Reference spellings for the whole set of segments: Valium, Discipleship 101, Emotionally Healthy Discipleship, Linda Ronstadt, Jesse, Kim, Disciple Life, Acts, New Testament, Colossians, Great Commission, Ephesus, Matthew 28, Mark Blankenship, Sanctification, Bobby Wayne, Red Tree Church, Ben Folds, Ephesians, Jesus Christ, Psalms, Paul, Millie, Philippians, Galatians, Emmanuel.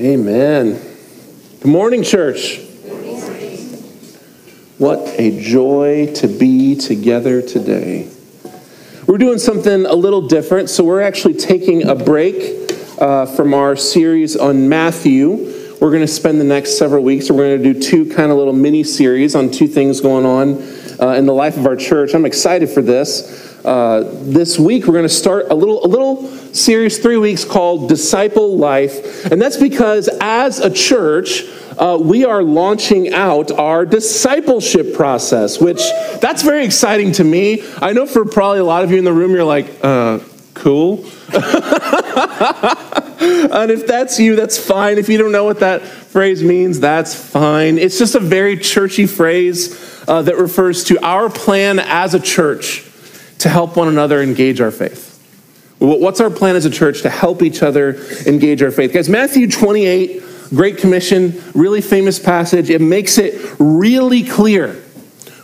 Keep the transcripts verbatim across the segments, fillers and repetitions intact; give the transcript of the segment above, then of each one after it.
Amen. Good morning, church. Good morning. What a joy to be together today. We're doing something a little different, so we're actually taking a break uh, from our series on Matthew. We're going to spend the next several weeks, we're going to do two kind of little mini-series on two things going on uh, in the life of our church. I'm excited for this. Uh, this week, we're going to start a little a little series, three weeks, called Disciple Life. And that's because as a church, uh, we are launching out our discipleship process, which that's very exciting to me. I know for probably a lot of you in the room, you're like, uh, cool. And if that's you, that's fine. If you don't know what that phrase means, that's fine. It's just a very churchy phrase uh, that refers to our plan as a church to help one another engage our faith. What's our plan as a church to help each other engage our faith? Guys, Matthew twenty-eight, Great Commission, really famous passage. It makes it really clear.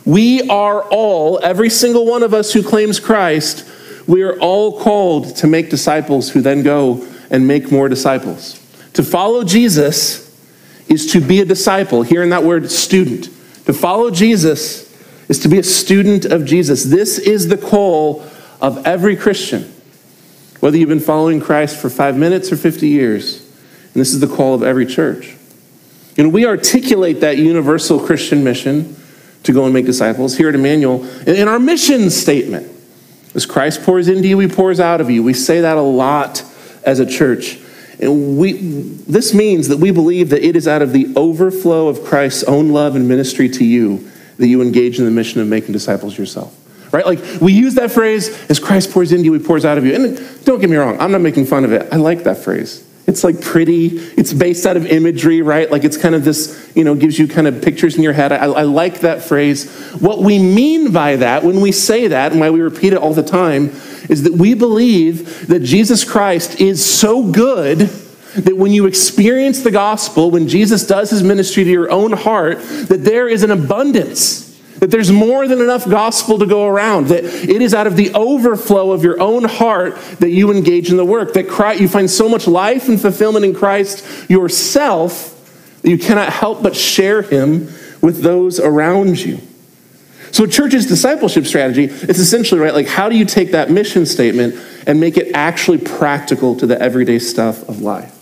We are all, every single one of us who claims Christ, we are all called to make disciples who then go and make more disciples. To follow Jesus is to be a disciple. Here in that word, student. To follow Jesus is to be a student of Jesus. This is the call of every Christian. Whether you've been following Christ for five minutes or fifty years, and this is the call of every church. And we articulate that universal Christian mission to go and make disciples here at Emmanuel in our mission statement. As Christ pours into you, he pours out of you. We say that a lot as a church. And we this means that we believe that it is out of the overflow of Christ's own love and ministry to you that you engage in the mission of making disciples yourself, right? Like, we use that phrase, as Christ pours into you, he pours out of you. And don't get me wrong, I'm not making fun of it. I like that phrase. It's like pretty. It's based out of imagery, right? Like, it's kind of this, you know, gives you kind of pictures in your head. I, I like that phrase. What we mean by that, when we say that, and why we repeat it all the time, is that we believe that Jesus Christ is so good that when you experience the gospel, when Jesus does his ministry to your own heart, that there is an abundance, that there's more than enough gospel to go around, that it is out of the overflow of your own heart that you engage in the work, that Christ, you find so much life and fulfillment in Christ yourself that you cannot help but share him with those around you. So a church's discipleship strategy, it's essentially, right, like, how do you take that mission statement and make it actually practical to the everyday stuff of life?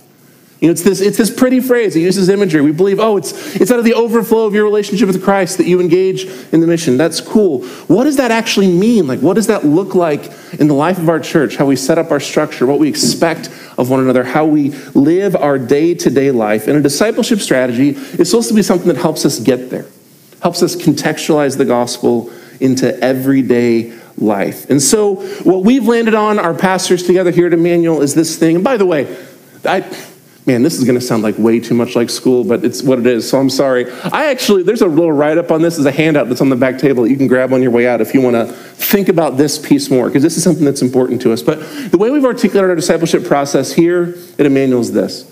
You know, it's this it's this pretty phrase. It uses imagery. We believe, oh, it's it's out of the overflow of your relationship with Christ that you engage in the mission. That's cool. What does that actually mean? Like, what does that look like in the life of our church? How we set up our structure, what we expect of one another, how we live our day-to-day life. And a discipleship strategy is supposed to be something that helps us get there, helps us contextualize the gospel into everyday life. And so what we've landed on, our pastors together here at Emmanuel, is this thing. And by the way, I... Man, this is going to sound like way too much like school, but it's what it is, so I'm sorry. I actually, there's a little write-up on this. There's a handout that's on the back table that you can grab on your way out if you want to think about this piece more, because this is something that's important to us. But the way we've articulated our discipleship process here at Emmanuel is this.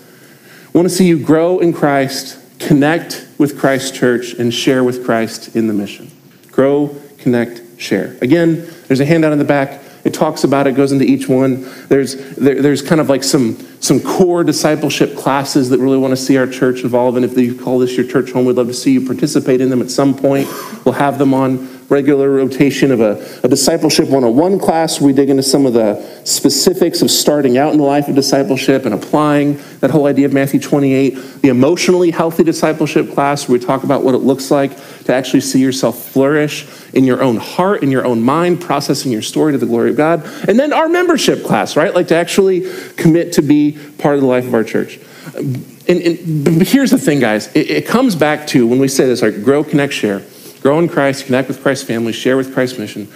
We want to see you grow in Christ, connect with Christ's church, and share with Christ in the mission. Grow, connect, share. Again, there's a handout in the back. It talks about it, goes into each one. There's there, there's kind of like some, some core discipleship classes that really want to see our church involved in. If you call this your church home, we'd love to see you participate in them at some point. We'll have them on regular rotation of a, a Discipleship one oh one class where we dig into some of the specifics of starting out in the life of discipleship and applying that whole idea of Matthew twenty-eight. The Emotionally Healthy Discipleship class where we talk about what it looks like to actually see yourself flourish in your own heart, in your own mind, processing your story to the glory of God. And then our membership class, right? Like, to actually commit to be part of the life of our church. And, and here's the thing, guys. It, it comes back to, when we say this, like, grow, connect, share. Grow in Christ, connect with Christ's family, share with Christ's mission.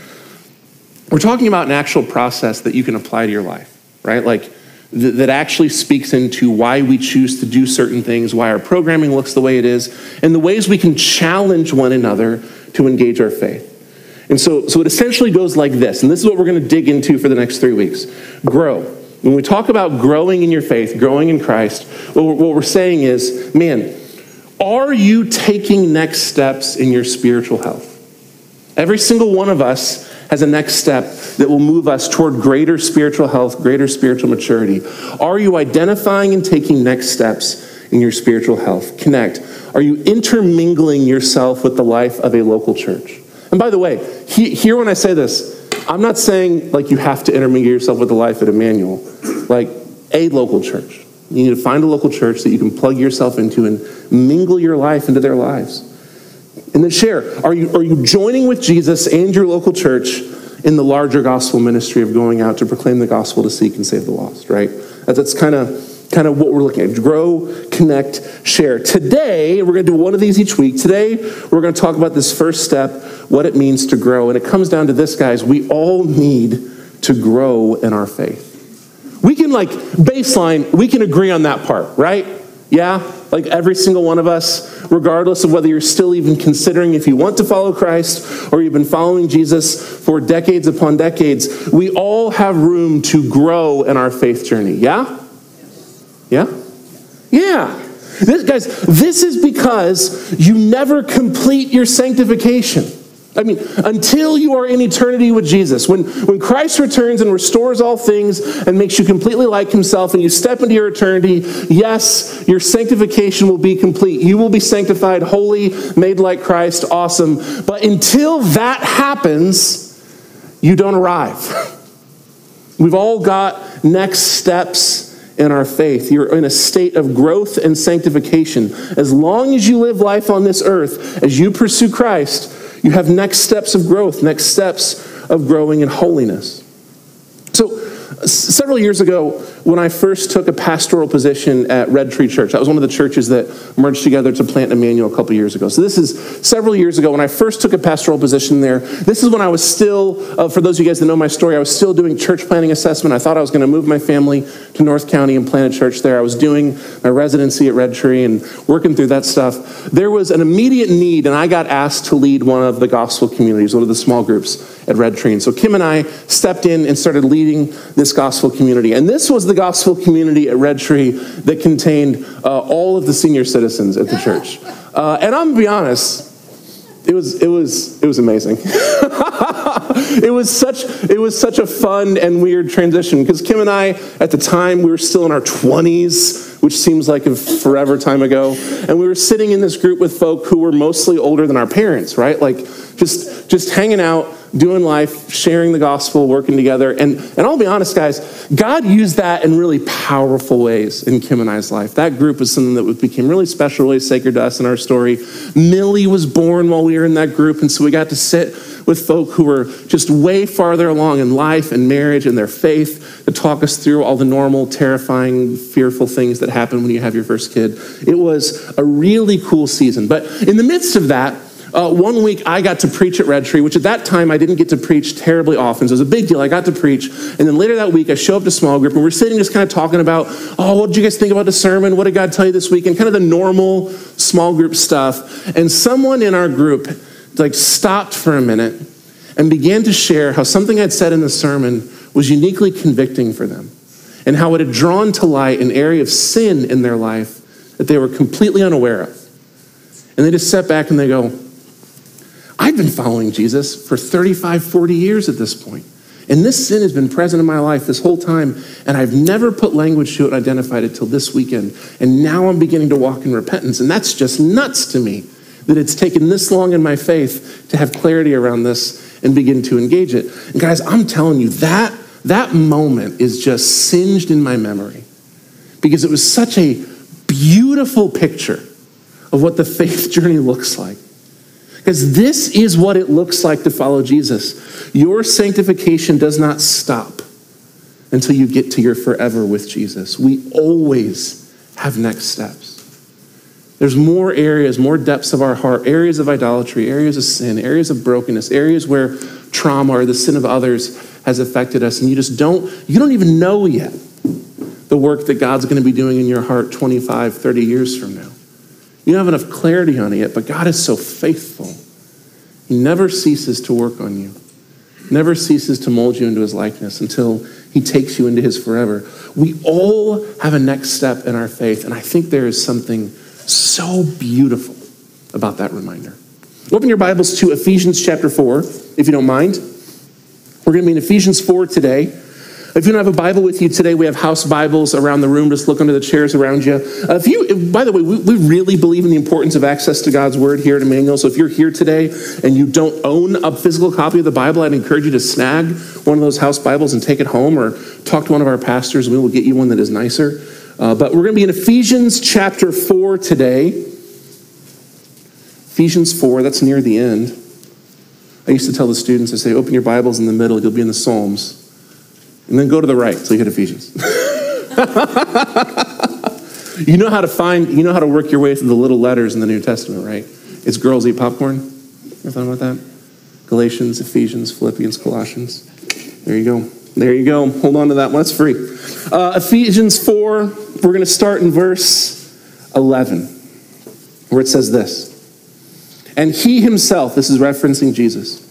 We're talking about an actual process that you can apply to your life, right? Like, th- that actually speaks into why we choose to do certain things, why our programming looks the way it is, and the ways we can challenge one another to engage our faith. And so, so it essentially goes like this, and this is what we're going to dig into for the next three weeks. Grow. When we talk about growing in your faith, growing in Christ, what we're, what we're saying is, man, are you taking next steps in your spiritual health? Every single one of us has a next step that will move us toward greater spiritual health, greater spiritual maturity. Are you identifying and taking next steps in your spiritual health? Connect. Are you intermingling yourself with the life of a local church? And by the way, he, here when I say this, I'm not saying like you have to intermingle yourself with the life at Emmanuel. Like a local church. You need to find a local church that you can plug yourself into and mingle your life into their lives. And then share. Are you, are you joining with Jesus and your local church in the larger gospel ministry of going out to proclaim the gospel, to seek and save the lost, right? That's kind of kind of what we're looking at. Grow, connect, share. Today, we're going to do one of these each week. Today, we're going to talk about this first step, what it means to grow. And it comes down to this, guys. We all need to grow in our faith. We can, like, baseline, we can agree on that part, right? Yeah? Like every single one of us, regardless of whether you're still even considering if you want to follow Christ or you've been following Jesus for decades upon decades, we all have room to grow in our faith journey. Yeah? Yeah? Yeah. This, guys, this is because you never complete your sanctification. I mean, until you are in eternity with Jesus. When, when Christ returns and restores all things and makes you completely like himself and you step into your eternity, yes, your sanctification will be complete. You will be sanctified, holy, made like Christ, awesome. But until that happens, you don't arrive. We've all got next steps in our faith. You're in a state of growth and sanctification. As long as you live life on this earth, as you pursue Christ, you have next steps of growth, next steps of growing in holiness. So, several years ago, when I first took a pastoral position at Red Tree Church, that was one of the churches that merged together to plant Emmanuel a couple years ago. So this is several years ago when I first took a pastoral position there. This is when I was still, uh, for those of you guys that know my story, I was still doing church planning assessment. I thought I was going to move my family to North County and plant a church there. I was doing my residency at Red Tree and working through that stuff. There was an immediate need, and I got asked to lead one of the gospel communities, one of the small groups at Red Tree. And so Kim and I stepped in and started leading this gospel community. And this was the gospel community at Red Tree that contained uh, all of the senior citizens at the church. Uh, and I'm going to be honest, it was it was it was amazing. It was such it was such a fun and weird transition because Kim and I at the time we were still in our twenties, which seems like a forever time ago, and we were sitting in this group with folk who were mostly older than our parents, right? Like just just hanging out, doing life, sharing the gospel, working together. And and I'll be honest, guys, God used that in really powerful ways in Kim and I's life. That group was something that became really special, really sacred to us in our story. Millie was born while we were in that group, and so we got to sit with folk who were just way farther along in life and marriage and their faith to talk us through all the normal, terrifying, fearful things that happen when you have your first kid. It was a really cool season. But in the midst of that, Uh, one week I got to preach at Red Tree, which at that time I didn't get to preach terribly often. So it was a big deal. I got to preach. And then later that week I show up to small group and we're sitting just kind of talking about, oh, what did you guys think about the sermon? What did God tell you this week? And kind of the normal small group stuff. And someone in our group like stopped for a minute and began to share how something I'd said in the sermon was uniquely convicting for them and how it had drawn to light an area of sin in their life that they were completely unaware of. And they just sat back and they go, I've been following Jesus for thirty-five, forty years at this point. And this sin has been present in my life this whole time. And I've never put language to it and identified it till this weekend. And now I'm beginning to walk in repentance. And that's just nuts to me that it's taken this long in my faith to have clarity around this and begin to engage it. And guys, I'm telling you, that, that moment is just singed in my memory because it was such a beautiful picture of what the faith journey looks like. Because this is what it looks like to follow Jesus. Your sanctification does not stop until you get to your forever with Jesus. We always have next steps. There's more areas, more depths of our heart, areas of idolatry, areas of sin, areas of brokenness, areas where trauma or the sin of others has affected us. And you just don't, you don't even know yet the work that God's going to be doing in your heart twenty-five, thirty years from now. You don't have enough clarity on it yet, but God is so faithful. He never ceases to work on you, never ceases to mold you into his likeness until he takes you into his forever. We all have a next step in our faith, and I think there is something so beautiful about that reminder. Open your Bibles to Ephesians chapter four, if you don't mind. We're going to be in Ephesians four today. If you don't have a Bible with you today, we have house Bibles around the room. Just look under the chairs around you. Uh, if you, if, by the way, we, we really believe in the importance of access to God's Word here at Emmanuel. So if you're here today and you don't own a physical copy of the Bible, I'd encourage you to snag one of those house Bibles and take it home, or talk to one of our pastors and we will get you one that is nicer. Uh, but we're going to be in Ephesians chapter four today. Ephesians four, that's near the end. I used to tell the students, I say, open your Bibles in the middle, you'll be in the Psalms. And then go to the right till you hit Ephesians. You know how to find, you know how to work your way through the little letters in the New Testament, right? It's girls eat popcorn. Ever thought about that? Galatians, Ephesians, Philippians, Colossians. There you go. There you go. Hold on to that one. That's free. Uh, Ephesians four, we're going to start in verse eleven, where it says this. And he himself, this is referencing Jesus,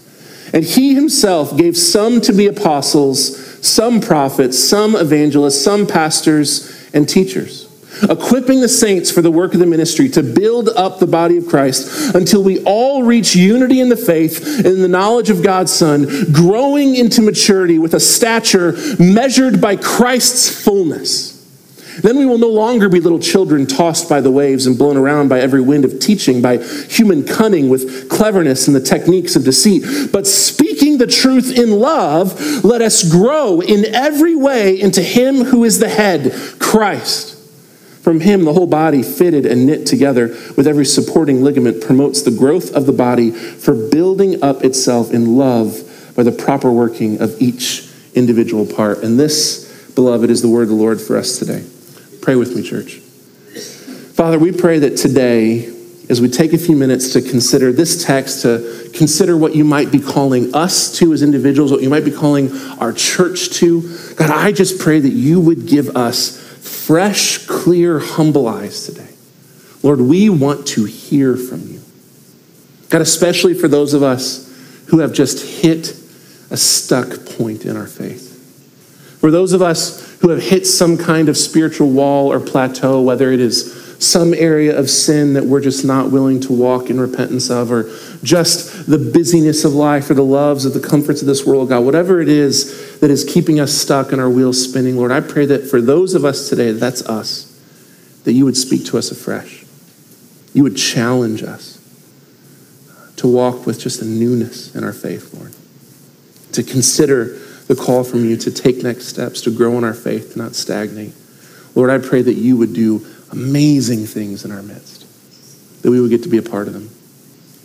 and he himself gave some to be apostles, some prophets, some evangelists, some pastors and teachers, equipping the saints for the work of the ministry to build up the body of Christ until we all reach unity in the faith and in the knowledge of God's Son, growing into maturity with a stature measured by Christ's fullness. Then we will no longer be little children tossed by the waves and blown around by every wind of teaching, by human cunning with cleverness and the techniques of deceit. But speaking the truth in love, let us grow in every way into him who is the head, Christ. From him, the whole body, fitted and knit together with every supporting ligament, promotes the growth of the body for building up itself in love by the proper working of each individual part. And this, beloved, is the word of the Lord for us today. Pray with me, church. Father, we pray that today, as we take a few minutes to consider this text, to consider what you might be calling us to as individuals, what you might be calling our church to, God, I just pray that you would give us fresh, clear, humble eyes today. Lord, we want to hear from you. God, especially for those of us who have just hit a stuck point in our faith. For those of us who have hit some kind of spiritual wall or plateau, whether it is some area of sin that we're just not willing to walk in repentance of, or just the busyness of life or the loves of the comforts of this world, God, whatever it is that is keeping us stuck and our wheels spinning, Lord, I pray that for those of us today, that's us, that you would speak to us afresh. You would challenge us to walk with just a newness in our faith, Lord, to consider the call from you to take next steps, to grow in our faith, to not stagnate. Lord, I pray that you would do amazing things in our midst, that we would get to be a part of them.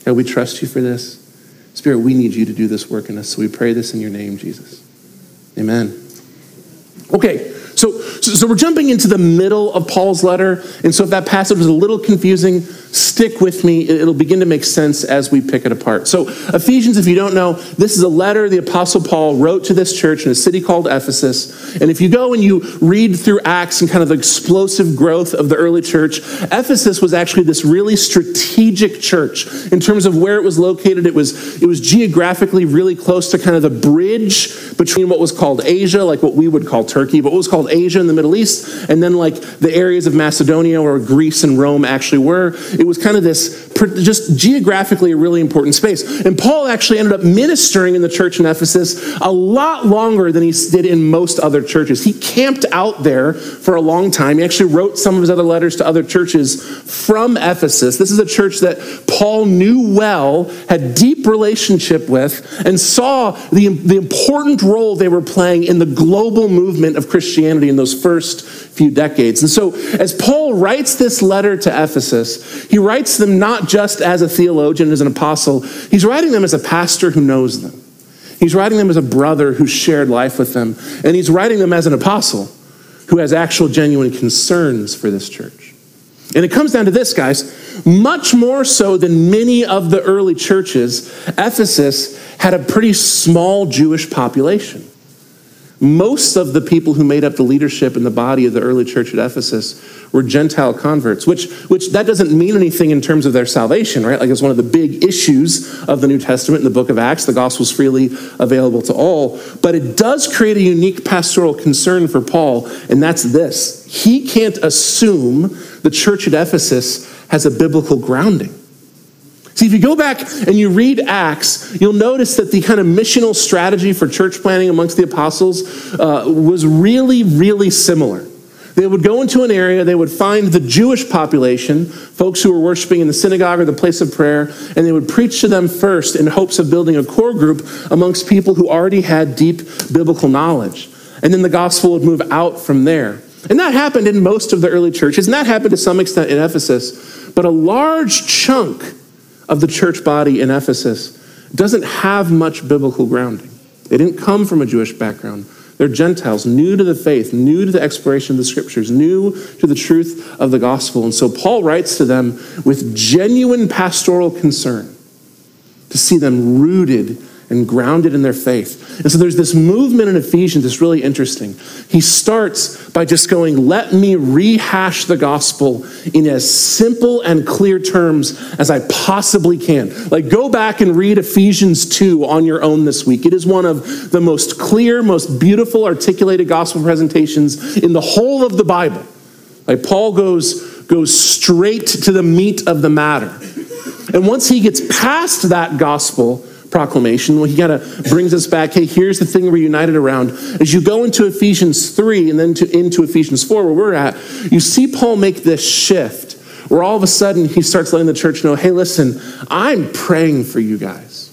God, we trust you for this. Spirit, we need you to do this work in us, so we pray this in your name, Jesus. Amen. Okay, so, so we're jumping into the middle of Paul's letter, and so if that passage was a little confusing, stick with me. It'll begin to make sense as we pick it apart. So Ephesians, if you don't know, this is a letter the Apostle Paul wrote to this church in a city called Ephesus. And if you go and you read through Acts and kind of the explosive growth of the early church, Ephesus was actually this really strategic church. In terms of where it was located, it was, it was geographically really close to kind of the bridge between what was called Asia, like what we would call Turkey, but what was called Asia in the Middle East, and then like the areas of Macedonia where Greece and Rome actually were. It was kind of this, just geographically a really important space. And Paul actually ended up ministering in the church in Ephesus a lot longer than he did in most other churches. He camped out there for a long time. He actually wrote some of his other letters to other churches from Ephesus. This is a church that Paul knew well, had deep relationship with, and saw the, the important role they were playing in the global movement of Christianity in those first few decades. And so as Paul writes this letter to Ephesus, he writes them not just as a theologian, as an apostle. He's writing them as a pastor who knows them. He's writing them as a brother who shared life with them. And he's writing them as an apostle who has actual genuine concerns for this church. And it comes down to this, guys. Much more so than many of the early churches, Ephesus had a pretty small Jewish population. Most of the people who made up the leadership in the body of the early church at Ephesus were Gentile converts, which which that doesn't mean anything in terms of their salvation, right? Like it's one of the big issues of the New Testament in the book of Acts. The gospel is freely available to all. But it does create a unique pastoral concern for Paul, and that's this. He can't assume the church at Ephesus has a biblical grounding. See, if you go back and you read Acts, you'll notice that the kind of missional strategy for church planting amongst the apostles uh, was really, really similar. They would go into an area, they would find the Jewish population, folks who were worshiping in the synagogue or the place of prayer, and they would preach to them first in hopes of building a core group amongst people who already had deep biblical knowledge. And then the gospel would move out from there. And that happened in most of the early churches, and that happened to some extent in Ephesus. But a large chunk of the church body in Ephesus doesn't have much biblical grounding. They didn't come from a Jewish background. They're Gentiles, new to the faith, new to the exploration of the scriptures, new to the truth of the gospel. And so Paul writes to them with genuine pastoral concern to see them rooted and grounded in their faith. And so there's this movement in Ephesians that's really interesting. He starts by just going, let me rehash the gospel in as simple and clear terms as I possibly can. Like, go back and read Ephesians two on your own this week. It is one of the most clear, most beautiful, articulated gospel presentations in the whole of the Bible. Like, Paul goes goes straight to the meat of the matter. And once he gets past that gospel proclamation, well, he kind of brings us back, hey, here's the thing we're united around. As you go into Ephesians three and then to, into Ephesians four, where we're at, you see Paul make this shift where all of a sudden he starts letting the church know, hey, listen, I'm praying for you guys.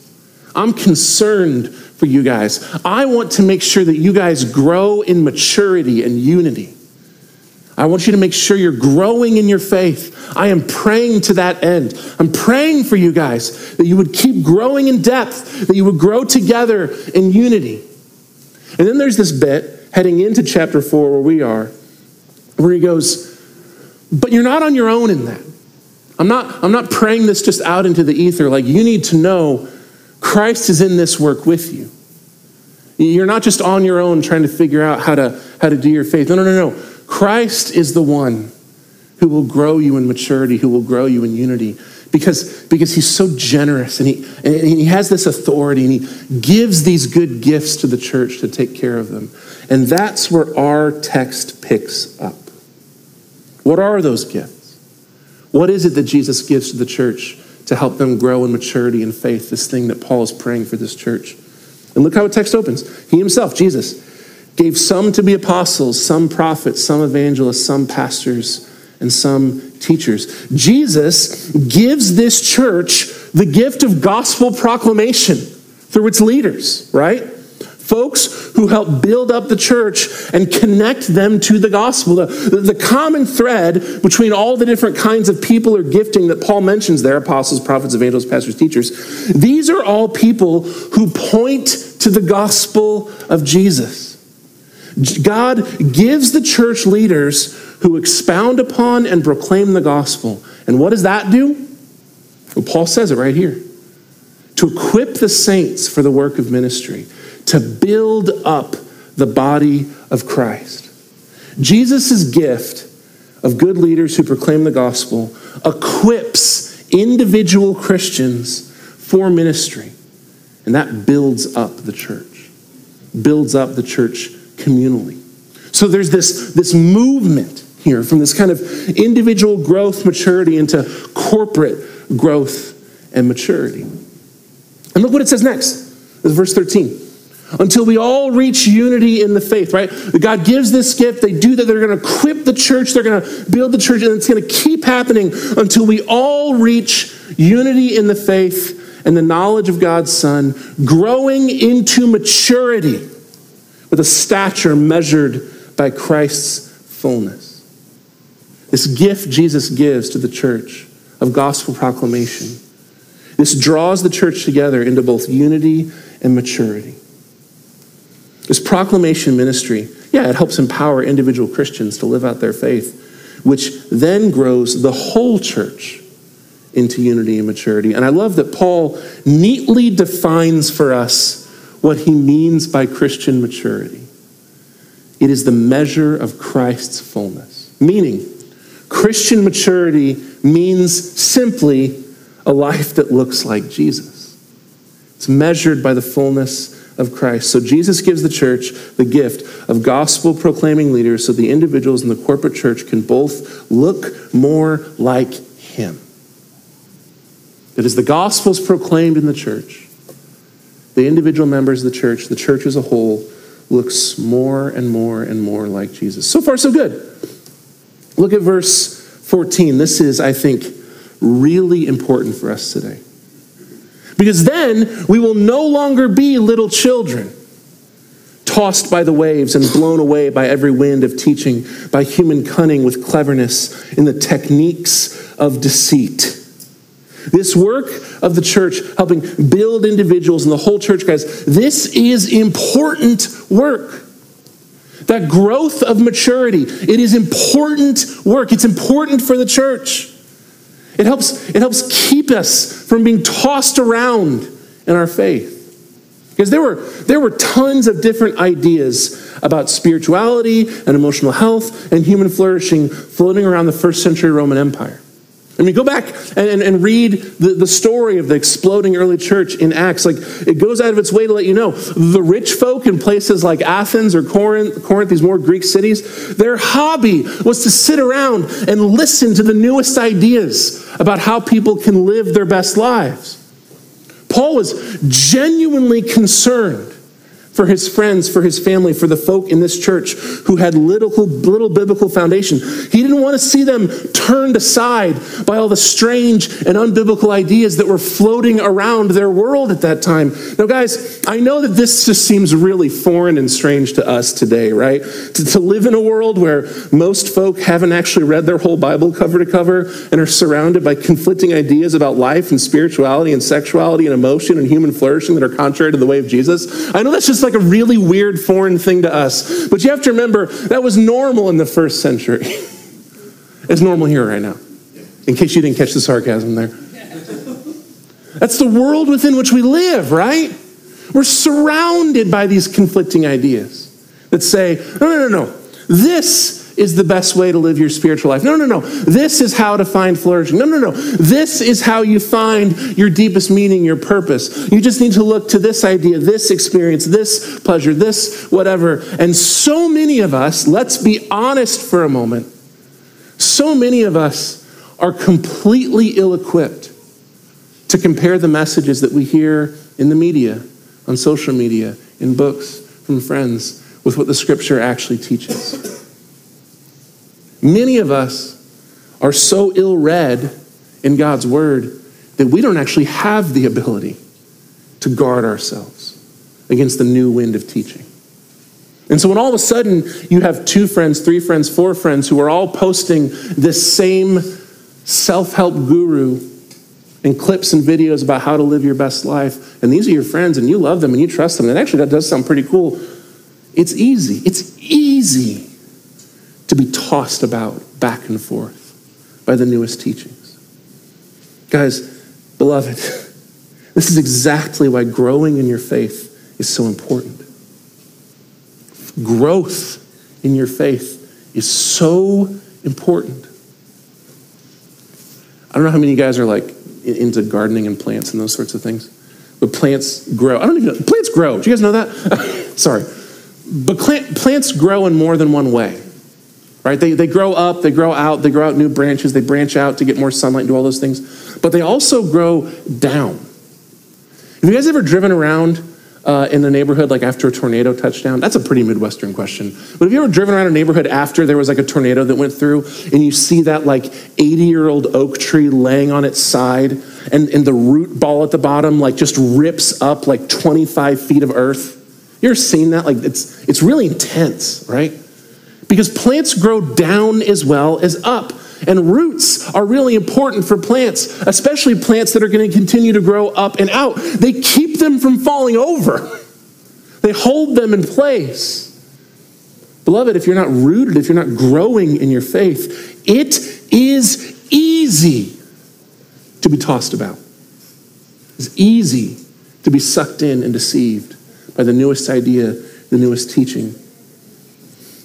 I'm concerned for you guys. I want to make sure that you guys grow in maturity and unity. I want you to make sure you're growing in your faith. I am praying to that end. I'm praying for you guys that you would keep growing in depth, that you would grow together in unity. And then there's this bit heading into chapter four where we are, where he goes, but you're not on your own in that. I'm not, I'm not praying this just out into the ether. Like, you need to know Christ is in this work with you. You're not just on your own trying to figure out how to, how to do your faith. No, no, no, no. Christ is the one who will grow you in maturity, who will grow you in unity, because, because he's so generous and he, and he has this authority and he gives these good gifts to the church to take care of them. And that's where our text picks up. What are those gifts? What is it that Jesus gives to the church to help them grow in maturity and faith, this thing that Paul is praying for this church? And look how the text opens. He himself, Jesus, gave some to be apostles, some prophets, some evangelists, some pastors, and some teachers. Jesus gives this church the gift of gospel proclamation through its leaders, right? Folks who help build up the church and connect them to the gospel. The, the common thread between all the different kinds of people or gifting that Paul mentions there, apostles, prophets, evangelists, pastors, teachers, these are all people who point to the gospel of Jesus. God gives the church leaders who expound upon and proclaim the gospel. And what does that do? Well, Paul says it right here. To equip the saints for the work of ministry, to build up the body of Christ. Jesus' gift of good leaders who proclaim the gospel equips individual Christians for ministry. And that builds up the church. Builds up the church communally. So there's this, this movement here from this kind of individual growth, maturity into corporate growth and maturity. And look what it says next. It's verse thirteen. Until we all reach unity in the faith, right? God gives this gift. They do that. They're going to equip the church. They're going to build the church. And it's going to keep happening until we all reach unity in the faith and the knowledge of God's Son, growing into maturity, with a stature measured by Christ's fullness. This gift Jesus gives to the church of gospel proclamation, this draws the church together into both unity and maturity. This proclamation ministry, yeah, it helps empower individual Christians to live out their faith, which then grows the whole church into unity and maturity. And I love that Paul neatly defines for us what he means by Christian maturity. It is the measure of Christ's fullness. Meaning, Christian maturity means simply a life that looks like Jesus. It's measured by the fullness of Christ. So Jesus gives the church the gift of gospel proclaiming leaders so the individuals in the corporate church can both look more like him. That as the gospel is proclaimed in the church, the individual members of the church, the church as a whole, looks more and more and more like Jesus. So far, so good. Look at verse fourteen. This is, I think, really important for us today. Because then we will no longer be little children, tossed by the waves and blown away by every wind of teaching, by human cunning with cleverness in the techniques of deceit. This work of the church, helping build individuals and the whole church, guys, this is important work. That growth of maturity, it is important work. It's important for the church. It helps, it helps keep us from being tossed around in our faith. Because there were, there were tons of different ideas about spirituality and emotional health and human flourishing floating around the first century Roman Empire. I mean, go back and, and, and read the, the story of the exploding early church in Acts. Like, it goes out of its way to let you know the rich folk in places like Athens or Corinth, Corinth, these more Greek cities, their hobby was to sit around and listen to the newest ideas about how people can live their best lives. Paul was genuinely concerned for his friends, for his family, for the folk in this church who had little, little biblical foundation. He didn't want to see them turned aside by all the strange and unbiblical ideas that were floating around their world at that time. Now, guys, I know that this just seems really foreign and strange to us today, right? To, to live in a world where most folk haven't actually read their whole Bible cover to cover and are surrounded by conflicting ideas about life and spirituality and sexuality and emotion and human flourishing that are contrary to the way of Jesus. I know that's just like a really weird foreign thing to us. But you have to remember, that was normal in the first century. It's normal here right now, in case you didn't catch the sarcasm there. That's the world within which we live, right? We're surrounded by these conflicting ideas that say, no, no, no, no, this is the best way to live your spiritual life. No, no, no, this is how to find flourishing. No, no, no, this is how you find your deepest meaning, your purpose. You just need to look to this idea, this experience, this pleasure, this whatever. And so many of us, let's be honest for a moment, so many of us are completely ill-equipped to compare the messages that we hear in the media, on social media, in books, from friends, with what the Scripture actually teaches. Many of us are so ill-read in God's Word that we don't actually have the ability to guard ourselves against the new wind of teaching. And so when all of a sudden you have two friends, three friends, four friends who are all posting this same self-help guru and clips and videos about how to live your best life, and these are your friends and you love them and you trust them, and actually that does sound pretty cool, it's easy. It's easy to be tossed about back and forth by the newest teachings. Guys, beloved, this is exactly why growing in your faith is so important. Growth in your faith is so important. I don't know how many of you guys are like into gardening and plants and those sorts of things, but plants grow. I don't even know. Plants grow. Do you guys know that? Sorry. But plant, plants grow in more than one way. Right? They, they grow up, they grow out, they grow out new branches, they branch out to get more sunlight and do all those things. But they also grow down. Have you guys ever driven around uh, in a neighborhood like after a tornado touchdown? That's a pretty Midwestern question. But have you ever driven around a neighborhood after there was like a tornado that went through and you see that like eighty-year-old oak tree laying on its side and, and the root ball at the bottom like just rips up like twenty-five feet of earth? You ever seen that? Like it's it's really intense, right? Because plants grow down as well as up. And roots are really important for plants, especially plants that are going to continue to grow up and out. They keep them from falling over. They hold them in place. Beloved, if you're not rooted, if you're not growing in your faith, it is easy to be tossed about. It's easy to be sucked in and deceived by the newest idea, the newest teaching.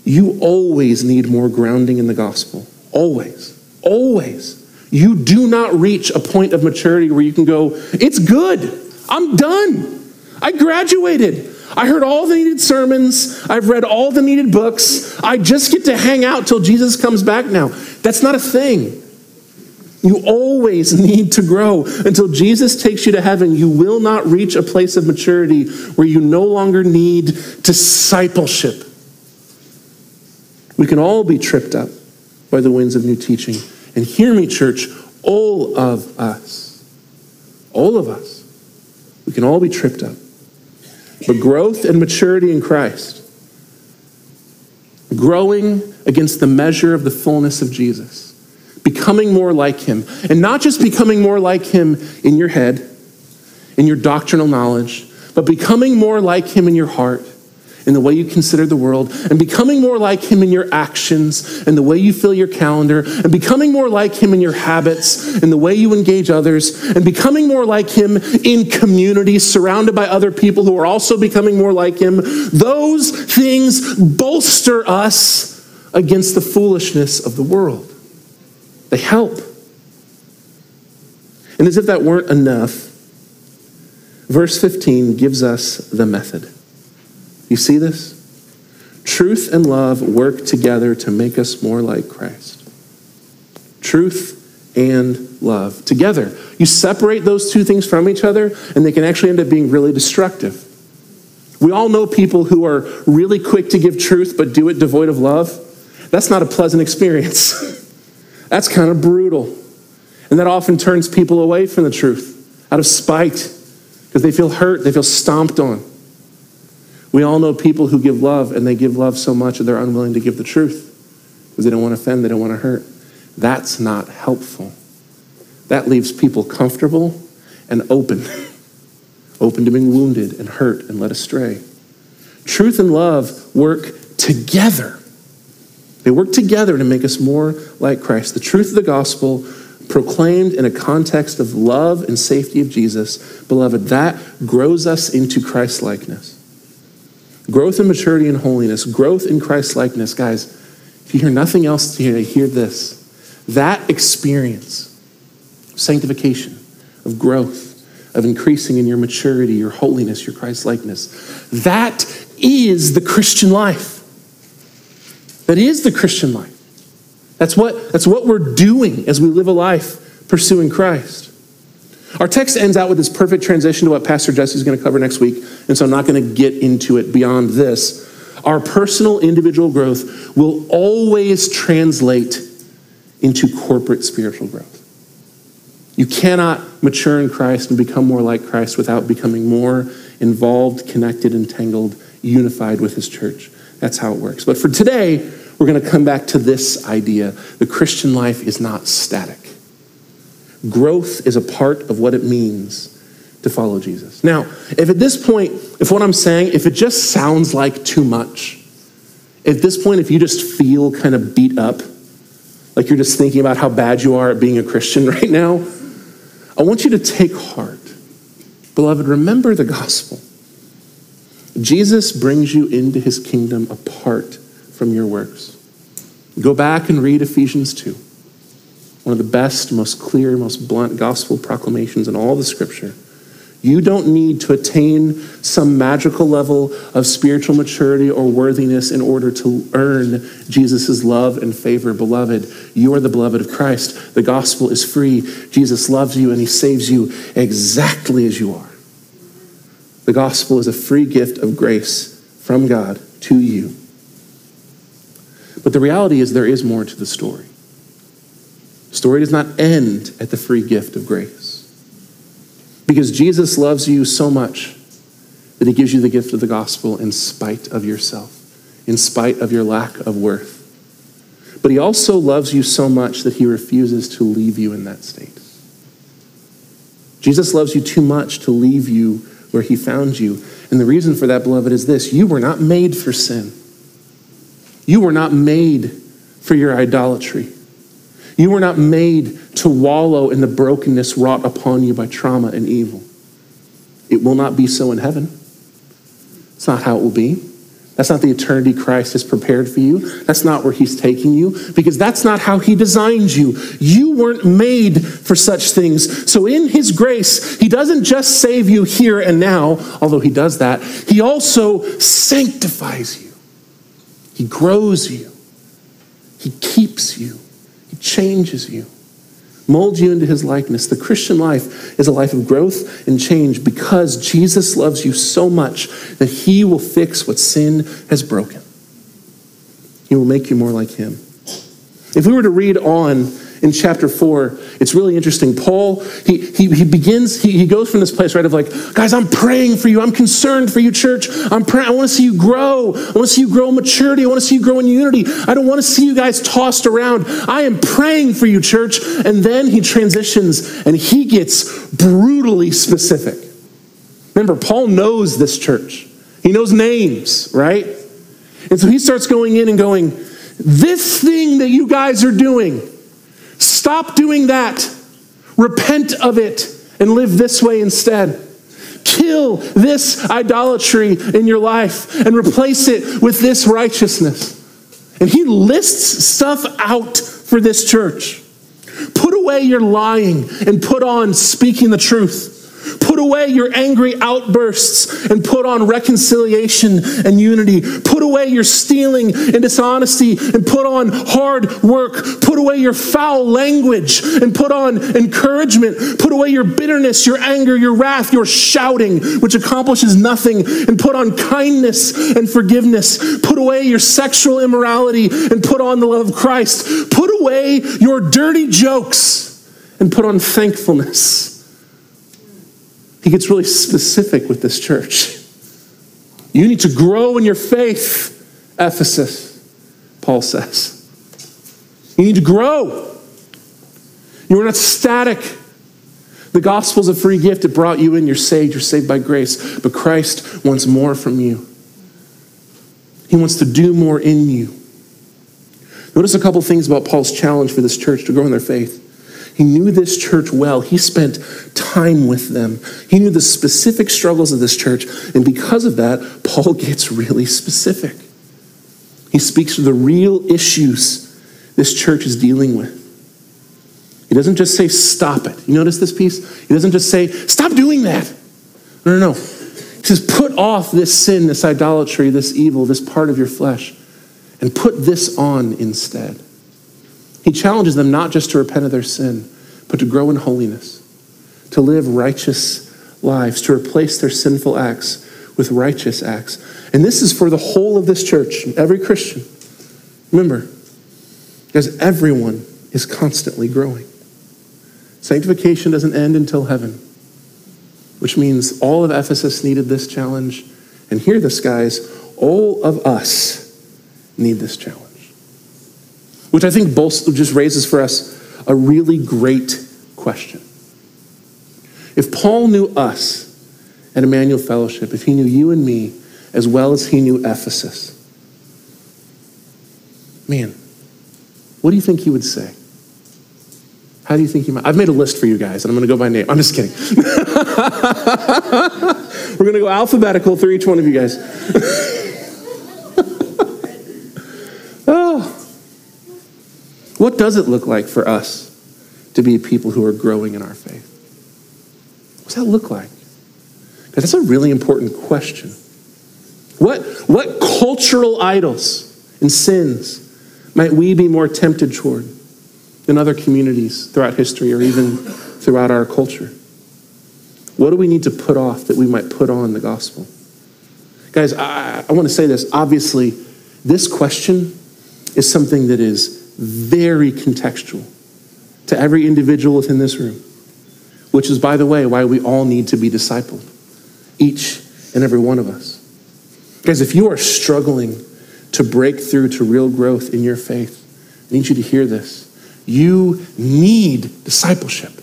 You always need more grounding in the gospel. Always. Always. You do not reach a point of maturity where you can go, it's good. I'm done. I graduated. I heard all the needed sermons. I've read all the needed books. I just get to hang out till Jesus comes back now. That's not a thing. You always need to grow. Until Jesus takes you to heaven, you will not reach a place of maturity where you no longer need discipleship. We can all be tripped up by the winds of new teaching. And hear me, church, all of us, all of us, we can all be tripped up. But growth and maturity in Christ, growing against the measure of the fullness of Jesus, becoming more like him, and not just becoming more like him in your head, in your doctrinal knowledge, but becoming more like him in your heart, in the way you consider the world, and becoming more like him in your actions, and the way you fill your calendar, and becoming more like him in your habits, in the way you engage others, and becoming more like him in community, surrounded by other people who are also becoming more like him. Those things bolster us against the foolishness of the world. They help. And as if that weren't enough, verse fifteen gives us the method. You see this? Truth and love work together to make us more like Christ. Truth and love together. You separate those two things from each other, and they can actually end up being really destructive. We all know people who are really quick to give truth, but do it devoid of love. That's not a pleasant experience. That's kind of brutal. And that often turns people away from the truth out of spite because they feel hurt, they feel stomped on. We all know people who give love and they give love so much that they're unwilling to give the truth because they don't want to offend, they don't want to hurt. That's not helpful. That leaves people comfortable and open, open to being wounded and hurt and led astray. Truth and love work together. They work together to make us more like Christ. The truth of the gospel proclaimed in a context of love and safety of Jesus, beloved, that grows us into Christ-likeness. Growth in maturity and holiness, growth in Christ-likeness. Guys, if you hear nothing else today, hear this. That experience of sanctification, of growth, of increasing in your maturity, your holiness, your Christ-likeness, that is the Christian life. That is the Christian life. That's what, that's what we're doing as we live a life pursuing Christ. Our text ends out with this perfect transition to what Pastor Jesse is going to cover next week, and so I'm not going to get into it beyond this. Our personal individual growth will always translate into corporate spiritual growth. You cannot mature in Christ and become more like Christ without becoming more involved, connected, entangled, unified with his church. That's how it works. But for today, we're going to come back to this idea. The Christian life is not static. Growth is a part of what it means to follow Jesus. Now, if at this point, if what I'm saying, if it just sounds like too much, at this point, if you just feel kind of beat up, like you're just thinking about how bad you are at being a Christian right now, I want you to take heart. Beloved, remember the gospel. Jesus brings you into his kingdom apart from your works. Go back and read Ephesians two, one of the best, most clear, most blunt gospel proclamations in all the scripture. You don't need to attain some magical level of spiritual maturity or worthiness in order to earn Jesus' love and favor. Beloved, you are the beloved of Christ. The gospel is free. Jesus loves you and he saves you exactly as you are. The gospel is a free gift of grace from God to you. But the reality is there is more to the story. The story does not end at the free gift of grace. Because Jesus loves you so much that he gives you the gift of the gospel in spite of yourself, in spite of your lack of worth. But he also loves you so much that he refuses to leave you in that state. Jesus loves you too much to leave you where he found you. And the reason for that, beloved, is this. You were not made for sin. You were not made for your idolatry. You were not made to wallow in the brokenness wrought upon you by trauma and evil. It will not be so in heaven. It's not how it will be. That's not the eternity Christ has prepared for you. That's not where he's taking you, because that's not how he designed you. You weren't made for such things. So in his grace, he doesn't just save you here and now, although he does that. He also sanctifies you. He grows you. He keeps you. He changes you. molds you into his likeness. The Christian life is a life of growth and change because Jesus loves you so much that he will fix what sin has broken. He will make you more like him. If we were to read on in chapter four, it's really interesting. Paul, he he, he begins, he, he goes from this place, right, of like, guys, I'm praying for you. I'm concerned for you, church. I'm praying. I want to see you grow. I want to see you grow in maturity. I want to see you grow in unity. I don't want to see you guys tossed around. I am praying for you, church. And then he transitions and he gets brutally specific. Remember, Paul knows this church. He knows names, right? And so he starts going in and going, this thing that you guys are doing, stop doing that. Repent of it and live this way instead. Kill this idolatry in your life and replace it with this righteousness. And he lists stuff out for this church. Put away your lying and put on speaking the truth. Put away your angry outbursts and put on reconciliation and unity. Put away your stealing and dishonesty and put on hard work. Put away your foul language and put on encouragement. Put away your bitterness, your anger, your wrath, your shouting, which accomplishes nothing, and put on kindness and forgiveness. Put away your sexual immorality and put on the love of Christ. Put away your dirty jokes and put on thankfulness. He gets really specific with this church. You need to grow in your faith, Ephesus, Paul says. You need to grow. You are not static. The gospel is a free gift. It brought you in. You're saved. You're saved by grace. But Christ wants more from you. He wants to do more in you. Notice a couple things about Paul's challenge for this church to grow in their faith. He knew this church well. He spent time with them. He knew the specific struggles of this church. And because of that, Paul gets really specific. He speaks to the real issues this church is dealing with. He doesn't just say, stop it. You notice this piece? He doesn't just say, stop doing that. No, no, no. He says, put off this sin, this idolatry, this evil, this part of your flesh, and put this on instead. He challenges them not just to repent of their sin, but to grow in holiness, to live righteous lives, to replace their sinful acts with righteous acts. And this is for the whole of this church, every Christian. Remember, because everyone is constantly growing. Sanctification doesn't end until heaven, which means all of Ephesus needed this challenge. And hear this, guys, all of us need this challenge. Which I think both just raises for us a really great question. If Paul knew us at Emmanuel Fellowship, if he knew you and me as well as he knew Ephesus, man, what do you think he would say? How do you think he might? I've made a list for you guys, and I'm going to go by name. I'm just kidding. We're going to go alphabetical through each one of you guys. Oh. What does it look like for us to be people who are growing in our faith? What does that look like? Because that's a really important question. What, what cultural idols and sins might we be more tempted toward than other communities throughout history or even throughout our culture? What do we need to put off that we might put on the gospel? Guys, I, I want to say this. Obviously, this question is something that is very contextual to every individual within this room, which is, by the way, why we all need to be discipled, each and every one of us. Guys, if you are struggling to break through to real growth in your faith, I need you to hear this. You need discipleship.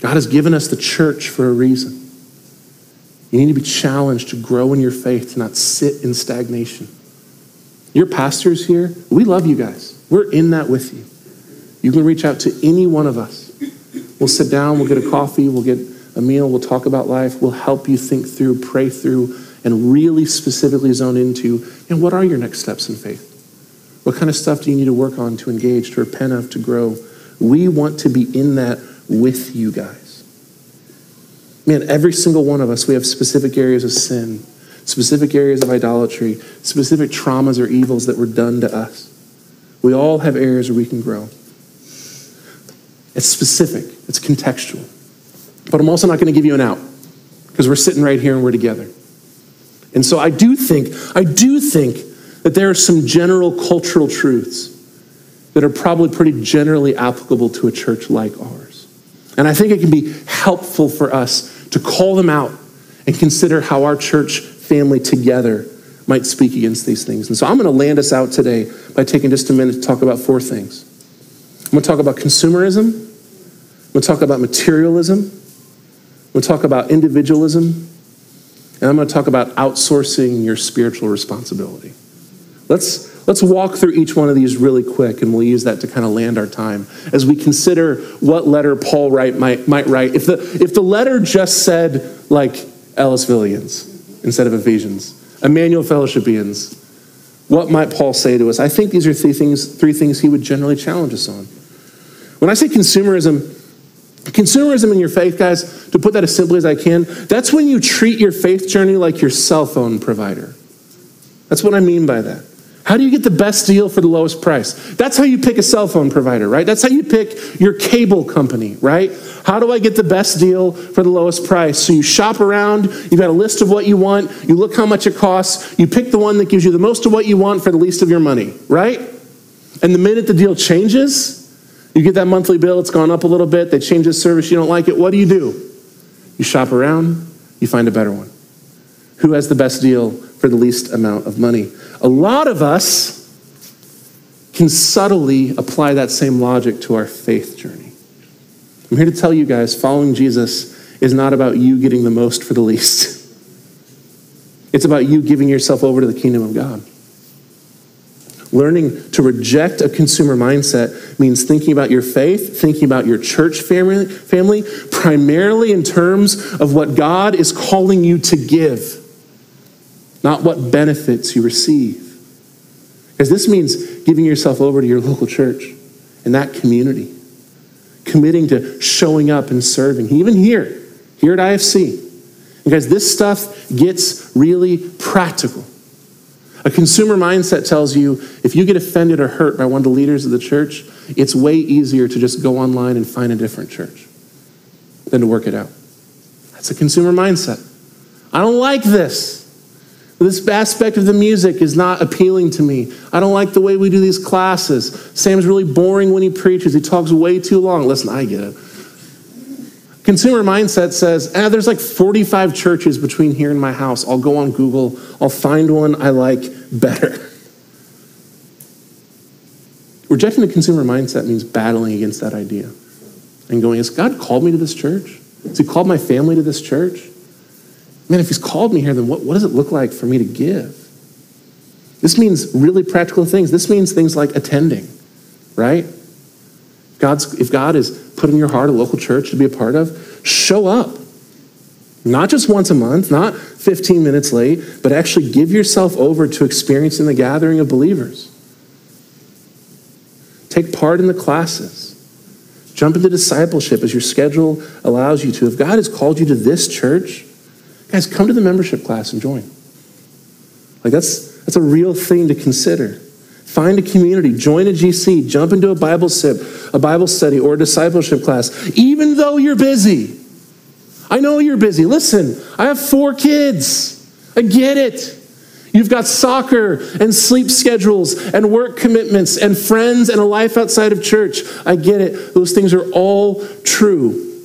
God has given us the church for a reason. You need to be challenged to grow in your faith, to not sit in stagnation. Your pastors here, we love you guys. We're in that with you. You can reach out to any one of us. We'll sit down, we'll get a coffee, we'll get a meal, we'll talk about life, we'll help you think through, pray through, and really specifically zone into, and what are your next steps in faith? What kind of stuff do you need to work on, to engage, to repent of, to grow? We want to be in that with you guys. Man, every single one of us, we have specific areas of sin, specific areas of idolatry, specific traumas or evils that were done to us. We all have areas where we can grow. It's specific. It's contextual. But I'm also not going to give you an out because we're sitting right here and we're together. And so I do think, I do think that there are some general cultural truths that are probably pretty generally applicable to a church like ours. And I think it can be helpful for us to call them out and consider how our church family together might speak against these things. And so I'm going to land us out today by taking just a minute to talk about four things. I'm going to talk about consumerism. I'm going to talk about materialism. I'm going to talk about individualism. And I'm going to talk about outsourcing your spiritual responsibility. Let's, let's walk through each one of these really quick, and we'll use that to kind of land our time as we consider what letter Paul write, might, might write. If the, if the letter just said, like, Ellisvillians instead of Ephesians, Emmanuel Fellowshipians, what might Paul say to us? I think these are three things, three things he would generally challenge us on. When I say consumerism, Consumerism in your faith, guys, to put that as simply as I can, that's when you treat your faith journey like your cell phone provider. That's what I mean by that. How do you get the best deal for the lowest price? That's how you pick a cell phone provider, right? That's how you pick your cable company, right? How do I get the best deal for the lowest price? So you shop around, you've got a list of what you want, you look how much it costs, you pick the one that gives you the most of what you want for the least of your money, right? And the minute the deal changes, you get that monthly bill, it's gone up a little bit, they change the service, you don't like it, what do you do? You shop around, you find a better one. Who has the best deal for the least amount of money? A lot of us can subtly apply that same logic to our faith journey. I'm here to tell you guys, following Jesus is not about you getting the most for the least. It's about you giving yourself over to the kingdom of God. Learning to reject a consumer mindset means thinking about your faith, thinking about your church family, family, primarily in terms of what God is calling you to give, not what benefits you receive. Because this means giving yourself over to your local church and that community, committing to showing up and serving, even here, here at I F C. Because this stuff gets really practical. A consumer mindset tells you if you get offended or hurt by one of the leaders of the church, it's way easier to just go online and find a different church than to work it out. That's a consumer mindset. I don't like this. This aspect of the music is not appealing to me. I don't like the way we do these classes. Sam's really boring when he preaches. He talks way too long. Listen, I get it. Consumer mindset says, ah, there's like forty-five churches between here and my house. I'll go on Google. I'll find one I like better. Rejecting the consumer mindset means battling against that idea and going, has God called me to this church? Has he called my family to this church? Man, if he's called me here, then what, what does it look like for me to give? This means really practical things. This means things like attending, right? God's, if God has put in your heart a local church to be a part of, show up. Not just once a month, not fifteen minutes late, but actually give yourself over to experiencing the gathering of believers. Take part in the classes. Jump into discipleship as your schedule allows you to. If God has called you to this church, guys, come to the membership class and join. Like that's that's a real thing to consider. Find a community, join a G C, jump into a Bible sip, a Bible study, or a discipleship class, even though you're busy. I know you're busy. Listen, I have four kids. I get it. You've got soccer and sleep schedules and work commitments and friends and a life outside of church. I get it. Those things are all true.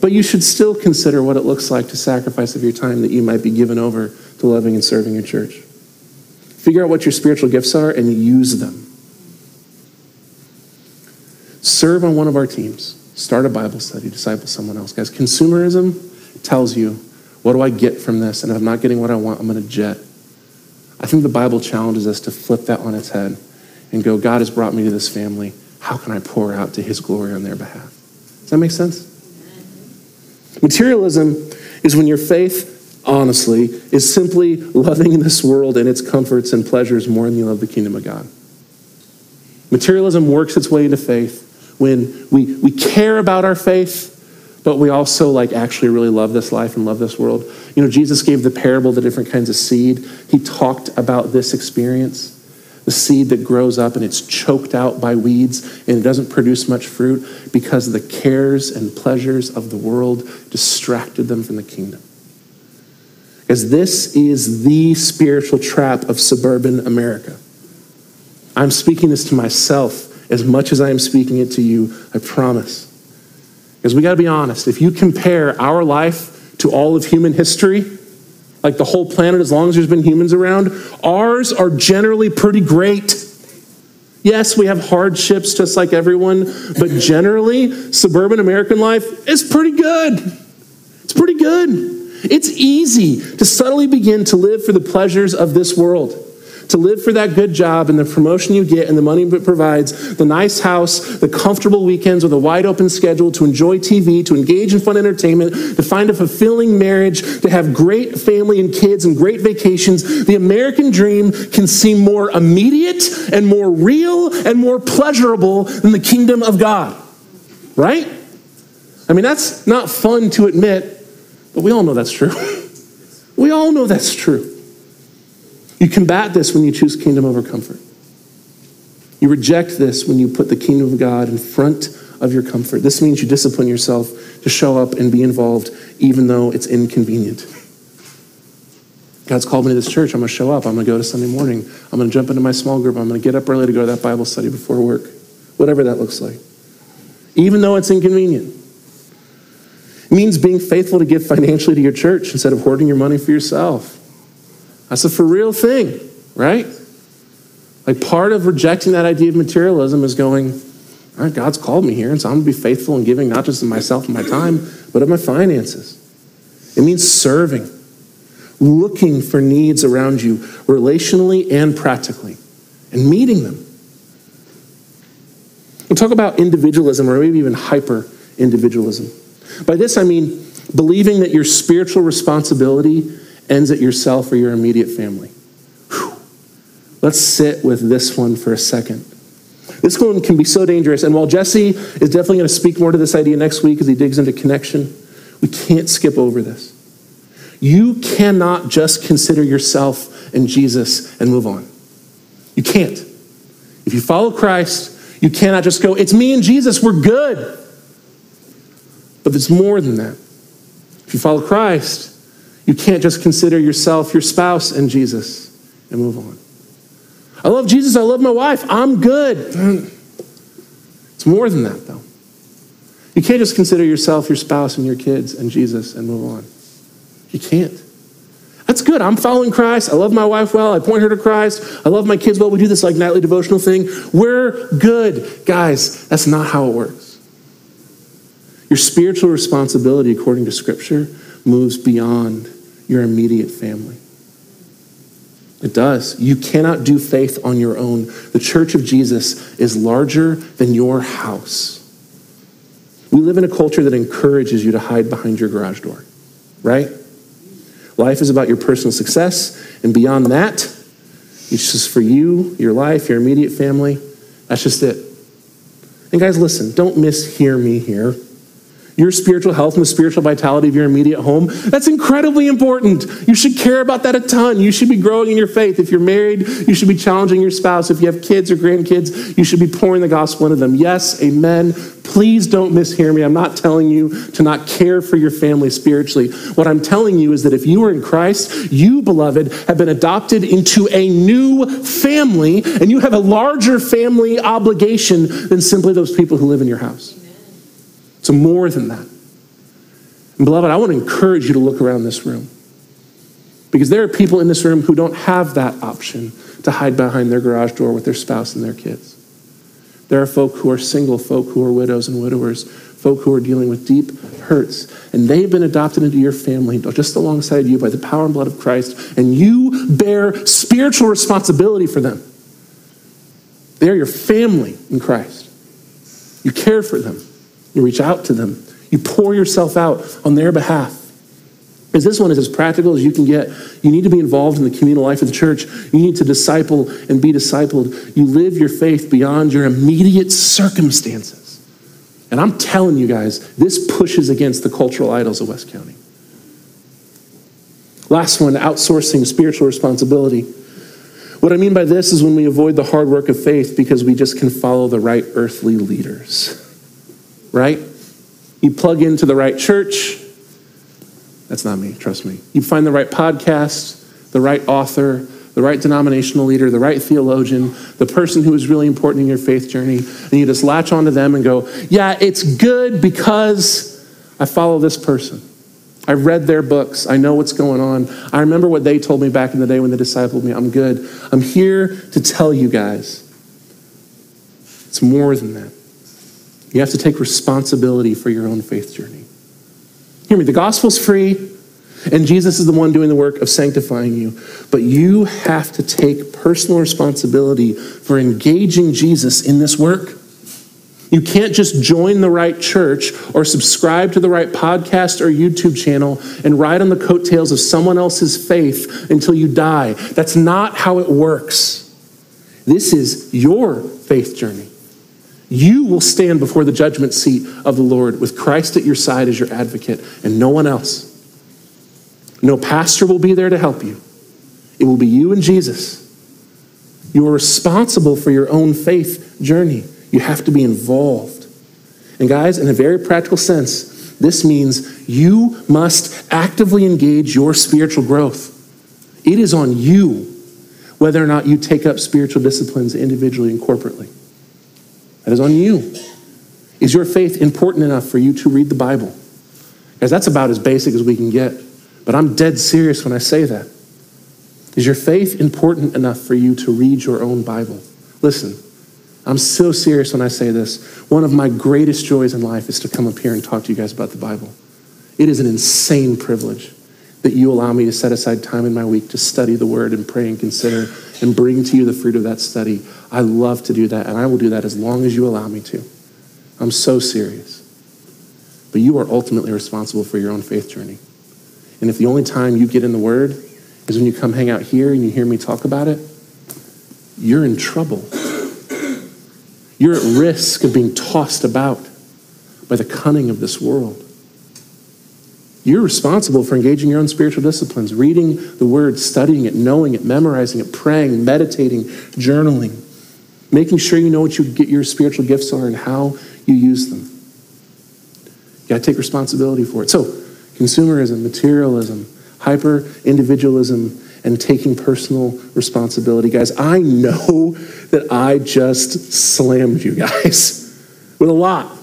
But you should still consider what it looks like to sacrifice of your time that you might be given over to loving and serving your church. Figure out what your spiritual gifts are and use them. Serve on one of our teams. Start a Bible study. Disciple someone else. Guys, consumerism tells you, what do I get from this? And if I'm not getting what I want, I'm going to jet. I think the Bible challenges us to flip that on its head and go, God has brought me to this family. How can I pour out to his glory on their behalf? Does that make sense? Materialism is when your faith, honestly, is simply loving this world and its comforts and pleasures more than you love the kingdom of God. Materialism works its way into faith when we, we care about our faith, but we also like actually really love this life and love this world. You know, Jesus gave the parable of the different kinds of seed. He talked about this experience. the seed that grows up and it's choked out by weeds and it doesn't produce much fruit because the cares and pleasures of the world distracted them from the kingdom. Because this is the spiritual trap of suburban America. I'm speaking this to myself as much as I am speaking it to you, I promise. Because we got to be honest, if you compare our life to all of human history, like the whole planet, as long as there's been humans around, ours are generally pretty great. Yes, we have hardships just like everyone, but generally, suburban American life is pretty good. It's pretty good. It's easy to subtly begin to live for the pleasures of this world, to live for that good job and the promotion you get and the money it provides, the nice house, the comfortable weekends with a wide open schedule, to enjoy T V, to engage in fun entertainment, to find a fulfilling marriage, to have great family and kids and great vacations. The American dream can seem more immediate and more real and more pleasurable than the kingdom of God, right? I mean, that's not fun to admit, but we all know that's true. We all know that's true. You combat this when you choose kingdom over comfort. You reject this when you put the kingdom of God in front of your comfort. This means you discipline yourself to show up and be involved even though it's inconvenient. God's called me to this church. I'm going to show up. I'm going to go to Sunday morning. I'm going to jump into my small group. I'm going to get up early to go to that Bible study before work, whatever that looks like, even though it's inconvenient. It means being faithful to give financially to your church instead of hoarding your money for yourself. That's a for real thing, right? Like part of rejecting that idea of materialism is going, all right, God's called me here, and so I'm going to be faithful in giving not just of myself and my time, but of my finances. It means serving, looking for needs around you relationally and practically, and meeting them. We'll talk about individualism or maybe even hyper-individualism. By this I mean believing that your spiritual responsibility ends at yourself or your immediate family. Whew. Let's sit with this one for a second. This one can be so dangerous. And while Jesse is definitely going to speak more to this idea next week as he digs into connection, we can't skip over this. You cannot just consider yourself and Jesus and move on. You can't. If you follow Christ, you cannot just go, it's me and Jesus, we're good. But it's more than that. If you follow Christ, you can't just consider yourself, your spouse, and Jesus and move on. I love Jesus. I love my wife. I'm good. It's more than that, though. You can't just consider yourself, your spouse, and your kids, and Jesus and move on. You can't. That's good. I'm following Christ. I love my wife well. I point her to Christ. I love my kids well. We do this like nightly devotional thing. We're good. Guys, that's not how it works. Your spiritual responsibility, according to Scripture, moves beyond your immediate family. It does. You cannot do faith on your own. The church of Jesus is larger than your house. We live in a culture that encourages you to hide behind your garage door, right? Life is about your personal success, and beyond that, it's just for you, your life, your immediate family. That's just it. And guys, listen, don't mishear me here. Your spiritual health and the spiritual vitality of your immediate home, that's incredibly important. You should care about that a ton. You should be growing in your faith. If you're married, you should be challenging your spouse. If you have kids or grandkids, you should be pouring the gospel into them. Yes, amen. Please don't mishear me. I'm not telling you to not care for your family spiritually. What I'm telling you is that if you are in Christ, you, beloved, have been adopted into a new family, and you have a larger family obligation than simply those people who live in your house. So more than that. And beloved, I want to encourage you to look around this room, because there are people in this room who don't have that option to hide behind their garage door with their spouse and their kids. There are folk who are single, folk who are widows and widowers, folk who are dealing with deep hurts, and they've been adopted into your family just alongside you by the power and blood of Christ, and you bear spiritual responsibility for them. They are your family in Christ. You care for them. You reach out to them. You pour yourself out on their behalf. Because this one is as practical as you can get. You need to be involved in the communal life of the church. You need to disciple and be discipled. You live your faith beyond your immediate circumstances. And I'm telling you guys, this pushes against the cultural idols of West County. Last one, outsourcing spiritual responsibility. What I mean by this is when we avoid the hard work of faith because we just can follow the right earthly leaders, right? You plug into the right church. That's not me, trust me. You find the right podcast, the right author, the right denominational leader, the right theologian, the person who is really important in your faith journey, and you just latch onto them and go, yeah, it's good because I follow this person. I read their books. I know what's going on. I remember what they told me back in the day when they discipled me. I'm good. I'm here to tell you guys, it's more than that. You have to take responsibility for your own faith journey. Hear me, the gospel's free, and Jesus is the one doing the work of sanctifying you. But you have to take personal responsibility for engaging Jesus in this work. You can't just join the right church or subscribe to the right podcast or YouTube channel and ride on the coattails of someone else's faith until you die. That's not how it works. This is your faith journey. You will stand before the judgment seat of the Lord with Christ at your side as your advocate and no one else. No pastor will be there to help you. It will be you and Jesus. You are responsible for your own faith journey. You have to be involved. And guys, in a very practical sense, this means you must actively engage your spiritual growth. It is on you whether or not you take up spiritual disciplines individually and corporately. That is on you. Is your faith important enough for you to read the Bible? Guys, that's about as basic as we can get. But I'm dead serious when I say that. Is your faith important enough for you to read your own Bible? Listen, I'm so serious when I say this. One of my greatest joys in life is to come up here and talk to you guys about the Bible. It is an insane privilege that you allow me to set aside time in my week to study the Word and pray and consider and bring to you the fruit of that study. I love to do that, and I will do that as long as you allow me to. I'm so serious. But you are ultimately responsible for your own faith journey. And if the only time you get in the Word is when you come hang out here and you hear me talk about it, you're in trouble. You're at risk of being tossed about by the cunning of this world. You're responsible for engaging your own spiritual disciplines, reading the Word, studying it, knowing it, memorizing it, praying, meditating, journaling, making sure you know what you get your spiritual gifts are and how you use them. You got to take responsibility for it. So, consumerism, materialism, hyper-individualism, and taking personal responsibility. Guys, I know that I just slammed you guys with a lot.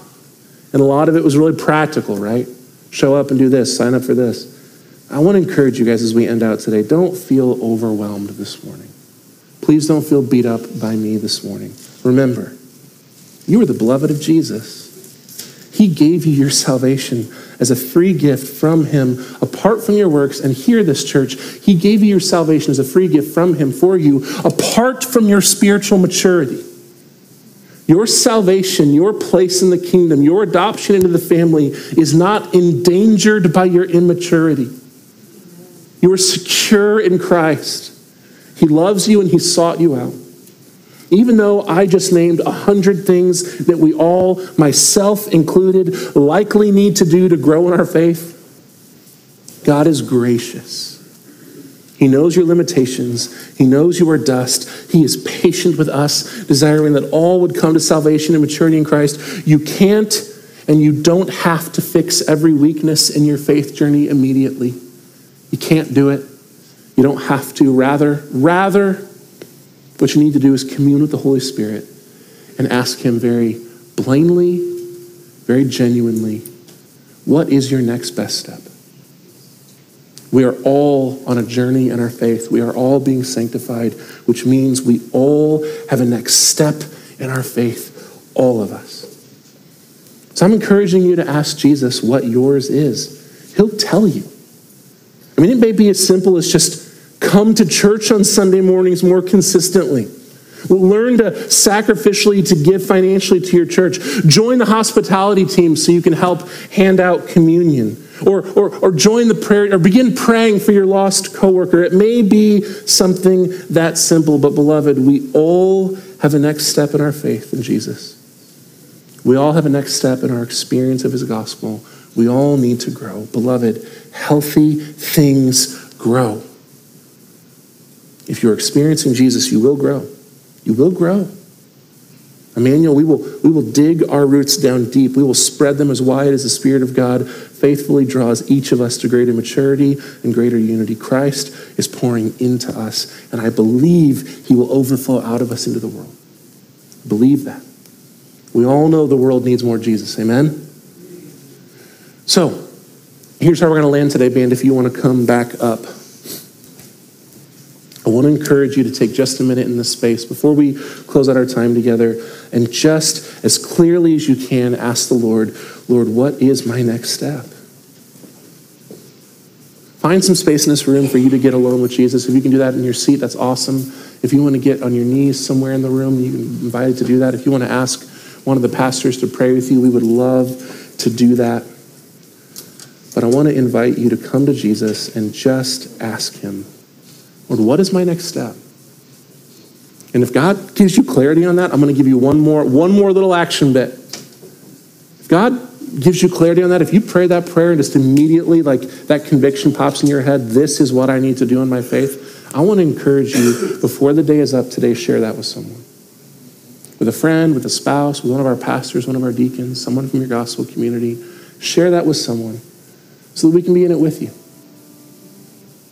And a lot of it was really practical, right? Show up and do this, sign up for this. I want to encourage you guys as we end out today, don't feel overwhelmed this morning. Please don't feel beat up by me this morning. Remember, you are the beloved of Jesus. He gave you your salvation as a free gift from him, apart from your works. And hear this, church, he gave you your salvation as a free gift from him for you, apart from your spiritual maturity. Your salvation, your place in the kingdom, your adoption into the family is not endangered by your immaturity. You are secure in Christ. He loves you and he sought you out. Even though I just named a hundred things that we all, myself included, likely need to do to grow in our faith, God is gracious. He knows your limitations. He knows you are dust. He is patient with us, desiring that all would come to salvation and maturity in Christ. You can't and you don't have to fix every weakness in your faith journey immediately. You can't do it. You don't have to. Rather, rather, what you need to do is commune with the Holy Spirit and ask him very plainly, very genuinely, what is your next best step? We are all on a journey in our faith. We are all being sanctified, which means we all have a next step in our faith, all of us. So I'm encouraging you to ask Jesus what yours is. He'll tell you. I mean, it may be as simple as just come to church on Sunday mornings more consistently. Learn to sacrificially to give financially to your church. Join the hospitality team so you can help hand out communion. Or, or, or join the prayer, or begin praying for your lost coworker. It may be something that simple, but beloved, we all have a next step in our faith in Jesus. We all have a next step in our experience of his gospel. We all need to grow. Beloved, healthy things grow. If you're experiencing Jesus, you will grow. You will grow. Emmanuel, we will, we will dig our roots down deep. We will spread them as wide as the Spirit of God faithfully draws each of us to greater maturity and greater unity. Christ is pouring into us, and I believe he will overflow out of us into the world. I believe that. We all know the world needs more Jesus. Amen? So, here's how we're going to land today, band, if you want to come back up. I want to encourage you to take just a minute in this space before we close out our time together and just as clearly as you can ask the Lord, Lord, what is my next step? Find some space in this room for you to get alone with Jesus. If you can do that in your seat, that's awesome. If you want to get on your knees somewhere in the room, you can be invited to do that. If you want to ask one of the pastors to pray with you, we would love to do that. But I want to invite you to come to Jesus and just ask him, Lord, what is my next step? And if God gives you clarity on that, I'm going to give you one more, one more little action bit. If God gives you clarity on that, if you pray that prayer and just immediately like that conviction pops in your head, this is what I need to do in my faith, I want to encourage you, before the day is up today, share that with someone. With a friend, with a spouse, with one of our pastors, one of our deacons, someone from your gospel community. Share that with someone so that we can be in it with you.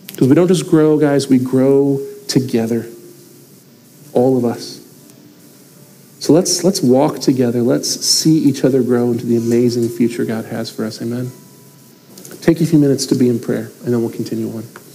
Because we don't just grow, guys, we grow together. All of us. So let's let's walk together. Let's see each other grow into the amazing future God has for us. Amen. Take a few minutes to be in prayer, and then we'll continue on.